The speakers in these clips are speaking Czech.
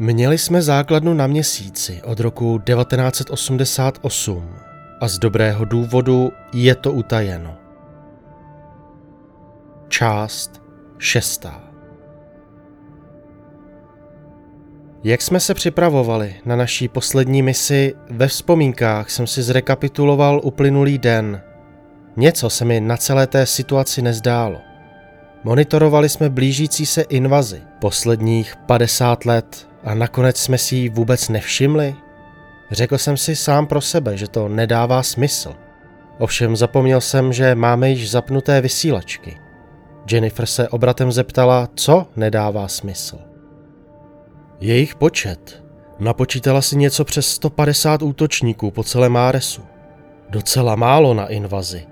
Měli jsme základnu na Měsíci od roku 1988 a z dobrého důvodu je to utajeno. Část 6. Jak jsme se připravovali na naší poslední misi, ve vzpomínkách jsem si zrekapituloval uplynulý den. Něco se mi na celé té situaci nezdálo. Monitorovali jsme blížící se invazi posledních 50 let a nakonec jsme si ji vůbec nevšimli. Řekl jsem si sám pro sebe, že to nedává smysl. Ovšem zapomněl jsem, že máme již zapnuté vysílačky. Jennifer se obratem zeptala, co nedává smysl. Jejich počet. Napočítala si něco přes 150 útočníků po celém Áresu. Docela málo na invazi.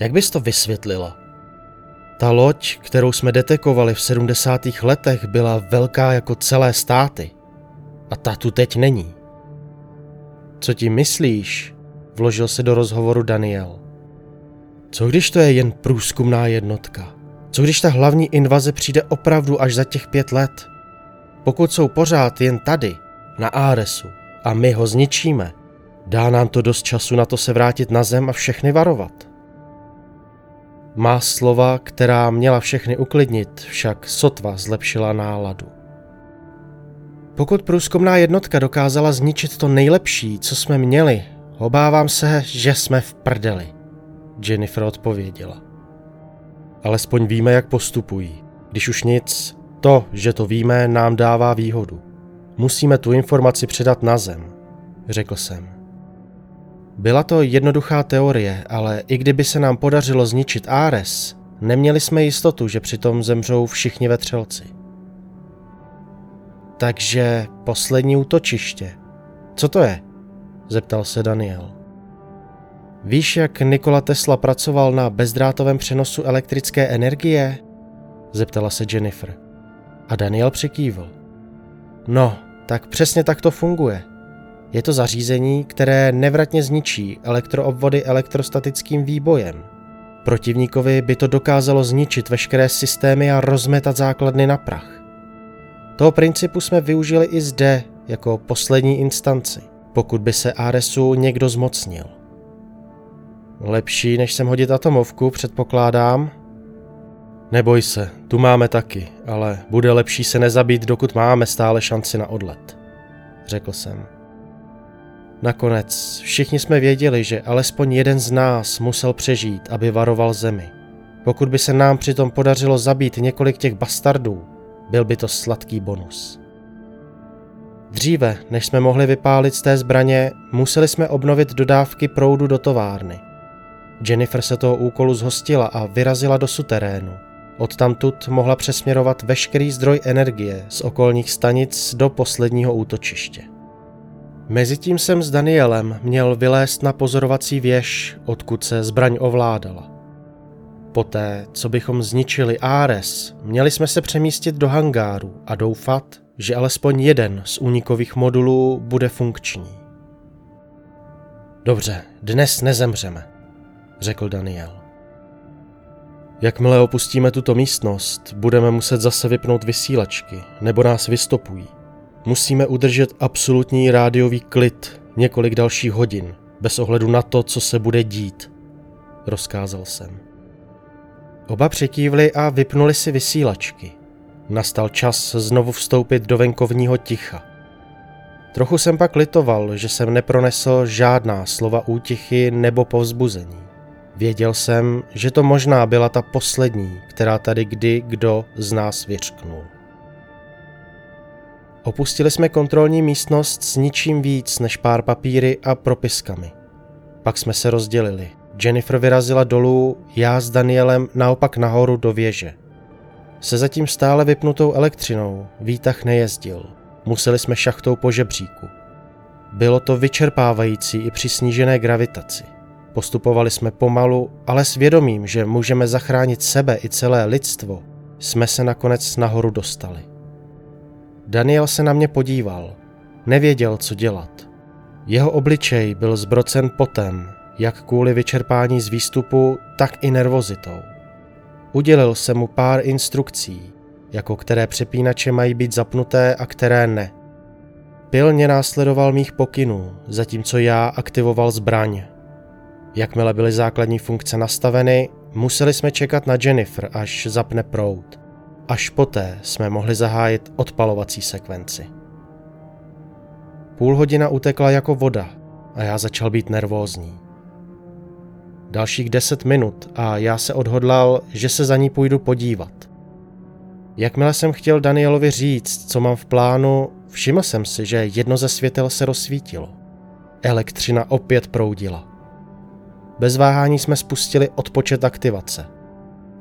Jak bys to vysvětlila? Ta loď, kterou jsme detekovali v 70. letech, byla velká jako celé státy. A ta tu teď není. Co ti myslíš? Vložil se do rozhovoru Daniel. Co když to je jen průzkumná jednotka? Co když ta hlavní invaze přijde opravdu až za těch 5 let? Pokud jsou pořád jen tady, na Áresu, a my ho zničíme, dá nám to dost času na to se vrátit na zem a všechny varovat. Má slova, která měla všechny uklidnit, však sotva zlepšila náladu. Pokud průzkumná jednotka dokázala zničit to nejlepší, co jsme měli, obávám se, že jsme v prdeli, Jennifer odpověděla. Alespoň víme, jak postupují. Když už nic, to, že to víme, nám dává výhodu. Musíme tu informaci předat na zem, řekl jsem. Byla to jednoduchá teorie, ale i kdyby se nám podařilo zničit Áres, neměli jsme jistotu, že přitom zemřou všichni vetřelci. Takže poslední útočiště. Co to je? Zeptal se Daniel. Víš, jak Nikola Tesla pracoval na bezdrátovém přenosu elektrické energie? Zeptala se Jennifer. A Daniel přikývl. No, tak přesně tak to funguje. Je to zařízení, které nevratně zničí elektroobvody elektrostatickým výbojem. Protivníkovi by to dokázalo zničit veškeré systémy a rozmetat základny na prach. Toho principu jsme využili i zde, jako poslední instanci, pokud by se Áresu někdo zmocnil. Lepší, než sem hodit atomovku, předpokládám. Neboj se, tu máme taky, ale bude lepší se nezabít, dokud máme stále šanci na odlet, řekl jsem. Nakonec všichni jsme věděli, že alespoň jeden z nás musel přežít, aby varoval zemi. Pokud by se nám přitom podařilo zabít několik těch bastardů, byl by to sladký bonus. Dříve, než jsme mohli vypálit z té zbraně, museli jsme obnovit dodávky proudu do továrny. Jennifer se toho úkolu zhostila a vyrazila do suterénu. Odtamtud mohla přesměrovat veškerý zdroj energie z okolních stanic do posledního útočiště. Mezitím jsem s Danielem měl vylézt na pozorovací věž, odkud se zbraň ovládala. Poté, co bychom zničili Áres, měli jsme se přemístit do hangáru a doufat, že alespoň jeden z únikových modulů bude funkční. Dobře, dnes nezemřeme, řekl Daniel. Jakmile opustíme tuto místnost, budeme muset zase vypnout vysílačky, nebo nás vystopují. Musíme udržet absolutní rádiový klid několik dalších hodin, bez ohledu na to, co se bude dít, rozkázal jsem. Oba přikývli a vypnuli si vysílačky. Nastal čas znovu vstoupit do venkovního ticha. Trochu jsem pak litoval, že jsem nepronesl žádná slova útichy nebo povzbuzení. Věděl jsem, že to možná byla ta poslední, která tady kdy kdo z nás vyřknul. Opustili jsme kontrolní místnost s ničím víc než pár papíry a propiskami. Pak jsme se rozdělili. Jennifer vyrazila dolů, já s Danielem naopak nahoru do věže. Se zatím stále vypnutou elektřinou výtah nejezdil. Museli jsme šachtou po žebříku. Bylo to vyčerpávající i při snížené gravitaci. Postupovali jsme pomalu, ale s vědomím, že můžeme zachránit sebe i celé lidstvo, jsme se nakonec nahoru dostali. Daniel se na mě podíval. Nevěděl, co dělat. Jeho obličej byl zbrocen potem, jak kvůli vyčerpání z výstupu, tak i nervozitou. Udělil jsem mu pár instrukcí, jako které přepínače mají být zapnuté a které ne, Pilně následoval mých pokynů, zatímco já aktivoval zbraň. Jakmile byly základní funkce nastaveny, museli jsme čekat na Jennifer, až zapne proud. Až poté jsme mohli zahájit odpalovací sekvenci. Půl hodina utekla jako voda a já začal být nervózní. Dalších 10 minut a já se odhodlal, že se za ní půjdu podívat. Jakmile jsem chtěl Danielovi říct, co mám v plánu, všiml jsem si, že jedno ze světel se rozsvítilo. Elektřina opět proudila. Bez váhání jsme spustili odpočet aktivace.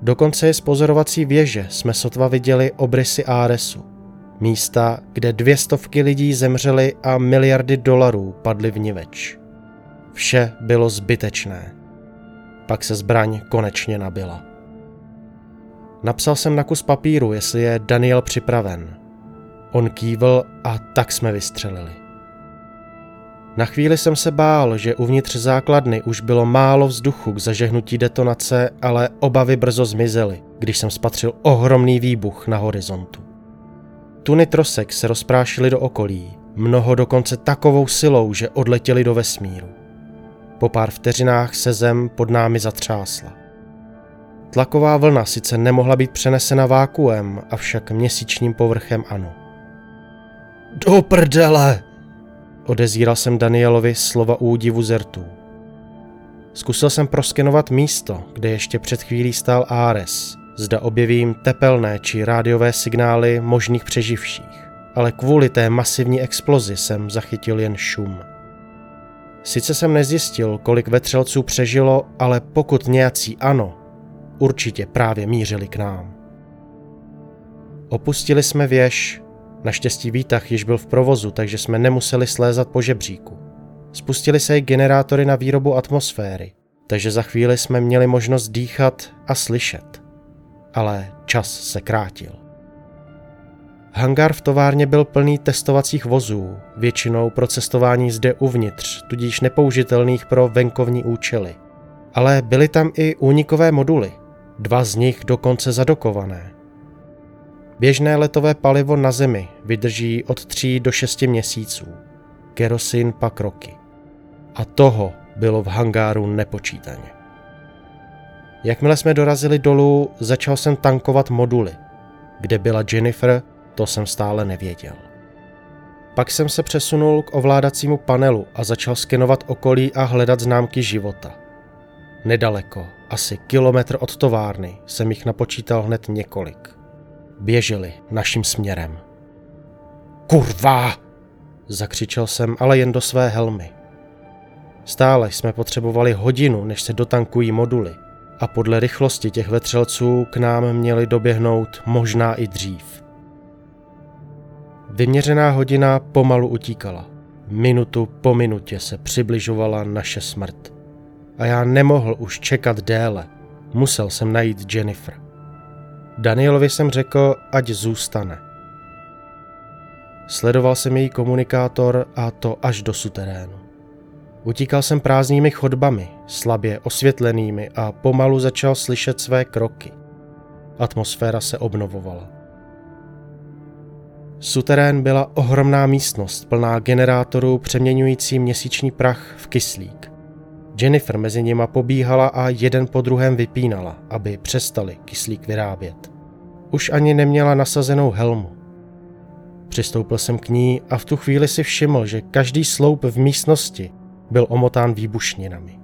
Dokonce i z pozorovací věže jsme sotva viděli obrysy Áresu. Místa, kde 200 lidí zemřely a miliardy dolarů padly vniveč. Vše bylo zbytečné. Pak se zbraň konečně nabila. Napsal jsem na kus papíru, jestli je Daniel připraven. On kývl a tak jsme vystřelili. Na chvíli jsem se bál, že uvnitř základny už bylo málo vzduchu k zažehnutí detonace, ale obavy brzo zmizely, když jsem spatřil ohromný výbuch na horizontu. Tuny trosek se rozprášily do okolí, mnoho dokonce takovou silou, že odletěly do vesmíru. Po pár vteřinách se zem pod námi zatřásla. Tlaková vlna sice nemohla být přenesena vákuem, avšak měsíčním povrchem ano. Do prdele! Odezíral jsem Danielovi slova údivu ze rtů. Zkusil jsem proskenovat místo, kde ještě před chvílí stál Áres. Zda objevím tepelné či rádiové signály možných přeživších, ale kvůli té masivní explozi jsem zachytil jen šum. Sice jsem nezjistil, kolik vetřelců přežilo, ale pokud nějací ano, určitě právě mířili k nám. Opustili jsme věž. Naštěstí výtah již byl v provozu, takže jsme nemuseli slézat po žebříku. Spustili se i generátory na výrobu atmosféry, takže za chvíli jsme měli možnost dýchat a slyšet. Ale čas se krátil. Hangár v továrně byl plný testovacích vozů, většinou pro cestování zde uvnitř, tudíž nepoužitelných pro venkovní účely. Ale byly tam i únikové moduly, 2 z nich dokonce zadokované. Běžné letové palivo na Zemi vydrží od 3 do 6 měsíců, kerosin pak roky. A toho bylo v hangáru nepočítaně. Jakmile jsme dorazili dolů, začal jsem tankovat moduly. Kde byla Jennifer, to jsem stále nevěděl. Pak jsem se přesunul k ovládacímu panelu a začal skenovat okolí a hledat známky života. Nedaleko, asi kilometr od továrny, jsem jich napočítal hned několik. Běželi naším směrem. Kurva! Zakřičel jsem, ale jen do své helmy. Stále jsme potřebovali hodinu, než se dotankují moduly. A podle rychlosti těch vetřelců k nám měli doběhnout možná i dřív. Vyměřená hodina pomalu utíkala. Minutu po minutě se přibližovala naše smrt. A já nemohl už čekat déle. Musel jsem najít Jennifer. Danielovi jsem řekl, ať zůstane. Sledoval jsem její komunikátor a to až do suterénu. Utíkal jsem prázdnými chodbami, slabě osvětlenými a pomalu začal slyšet své kroky. Atmosféra se obnovovala. Suterén byla ohromná místnost plná generátorů přeměňující měsíční prach v kyslík. Jennifer mezi nima pobíhala a jeden po druhém vypínala, aby přestali kyslík vyrábět. Už ani neměla nasazenou helmu. Přistoupil jsem k ní a v tu chvíli si všiml, že každý sloup v místnosti byl omotán výbušninami.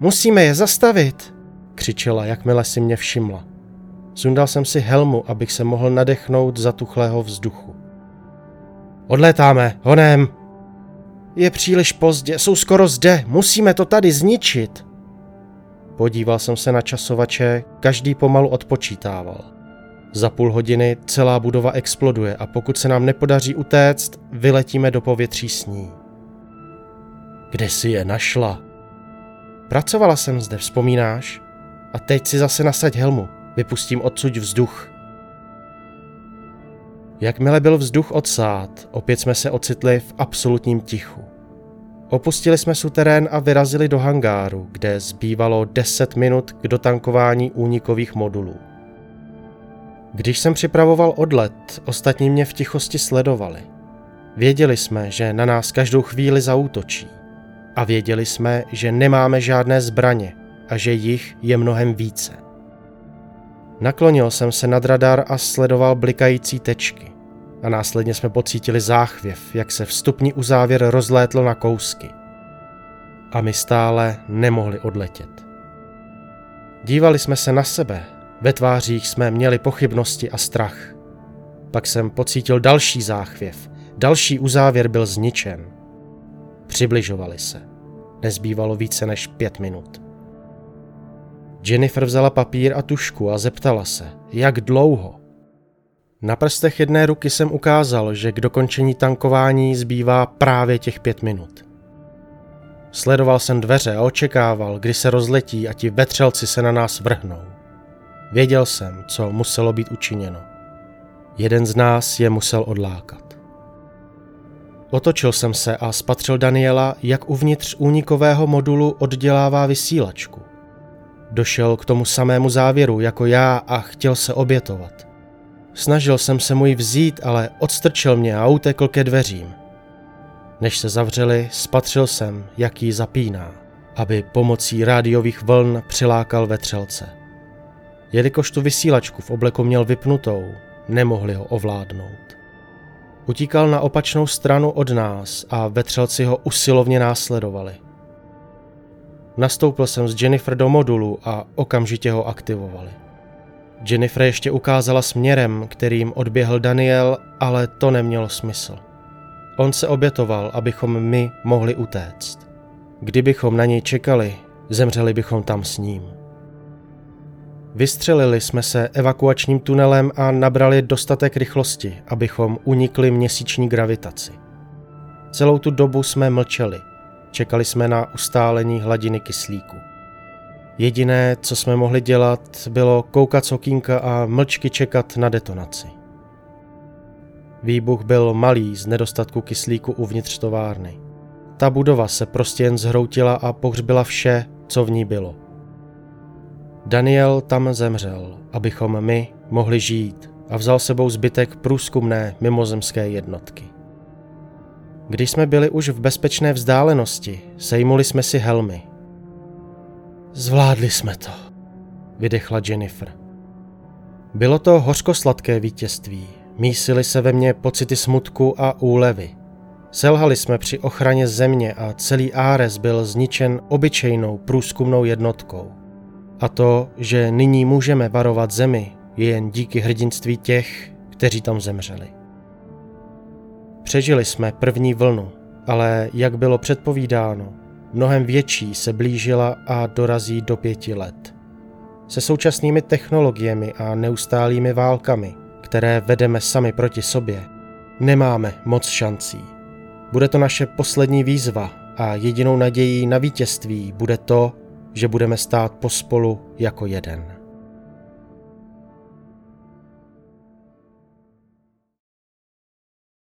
Musíme je zastavit, křičela, jakmile si mě všimla. Sundal jsem si helmu, abych se mohl nadechnout zatuchlého vzduchu. Odlétáme, honem! Je příliš pozdě, jsou skoro zde, musíme to tady zničit. Podíval jsem se na časovače, každý pomalu odpočítával. Za půl hodiny celá budova exploduje a pokud se nám nepodaří utéct, vyletíme do povětří s ní. Kde jsi je našla? Pracovala jsem zde, vzpomínáš? A teď si zase nasaď helmu, vypustím odsud vzduch. Jakmile byl vzduch odsát, opět jsme se ocitli v absolutním tichu. Opustili jsme suterén a vyrazili do hangáru, kde zbývalo 10 minut k dotankování únikových modulů. Když jsem připravoval odlet, ostatní mě v tichosti sledovali. Věděli jsme, že na nás každou chvíli zaútočí. A věděli jsme, že nemáme žádné zbraně a že jich je mnohem více. Naklonil jsem se nad radar a sledoval blikající tečky. A následně jsme pocítili záchvěv, jak se vstupní uzávěr rozlétl na kousky. A my stále nemohli odletět. Dívali jsme se na sebe, ve tvářích jsme měli pochybnosti a strach. Pak jsem pocítil další záchvěv, další uzávěr byl zničen. Přibližovali se. Nezbývalo více než 5 minut. Jennifer vzala papír a tužku a zeptala se, jak dlouho. Na prstech jedné ruky jsem ukázal, že k dokončení tankování zbývá právě těch 5 minut. Sledoval jsem dveře a očekával, kdy se rozletí a ti vetřelci se na nás vrhnou. Věděl jsem, co muselo být učiněno. Jeden z nás je musel odlákat. Otočil jsem se a spatřil Daniela, jak uvnitř únikového modulu oddělává vysílačku. Došel k tomu samému závěru jako já a chtěl se obětovat. Snažil jsem se mu ji vzít, ale odstrčil mě a utekl ke dveřím. Než se zavřeli, spatřil jsem, jak ji zapíná, aby pomocí rádiových vln přilákal vetřelce. Jelikož tu vysílačku v obleku měl vypnutou, nemohli ho ovládnout. Utíkal na opačnou stranu od nás a vetřelci ho usilovně následovali. Nastoupil jsem s Jennifer do modulu a okamžitě ho aktivovali. Jennifer ještě ukázala směrem, kterým odběhl Daniel, ale to nemělo smysl. On se obětoval, abychom my mohli utéct. Kdybychom na něj čekali, zemřeli bychom tam s ním. Vystřelili jsme se evakuačním tunelem a nabrali dostatek rychlosti, abychom unikli měsíční gravitaci. Celou tu dobu jsme mlčeli. Čekali jsme na ustálení hladiny kyslíku. Jediné, co jsme mohli dělat, bylo koukat z okýnka a mlčky čekat na detonaci. Výbuch byl malý z nedostatku kyslíku uvnitř továrny. Ta budova se prostě jen zhroutila a pohřbila vše, co v ní bylo. Daniel tam zemřel, abychom my mohli žít, a vzal sebou zbytek průzkumné mimozemské jednotky. Když jsme byli už v bezpečné vzdálenosti, sejmuli jsme si helmy. Zvládli jsme to, vydechla Jennifer. Bylo to hořkosladké vítězství, mísily se ve mně pocity smutku a úlevy. Selhali jsme při ochraně země a celý Ares byl zničen obyčejnou průzkumnou jednotkou. A to, že nyní můžeme varovat zemi, je jen díky hrdinství těch, kteří tam zemřeli. Přežili jsme první vlnu, ale jak bylo předpovídáno, mnohem větší se blížila a dorazí do 5 let. Se současnými technologiemi a neustálými válkami, které vedeme sami proti sobě, nemáme moc šancí. Bude to naše poslední výzva a jedinou nadějí na vítězství bude to, že budeme stát pospolu jako jeden.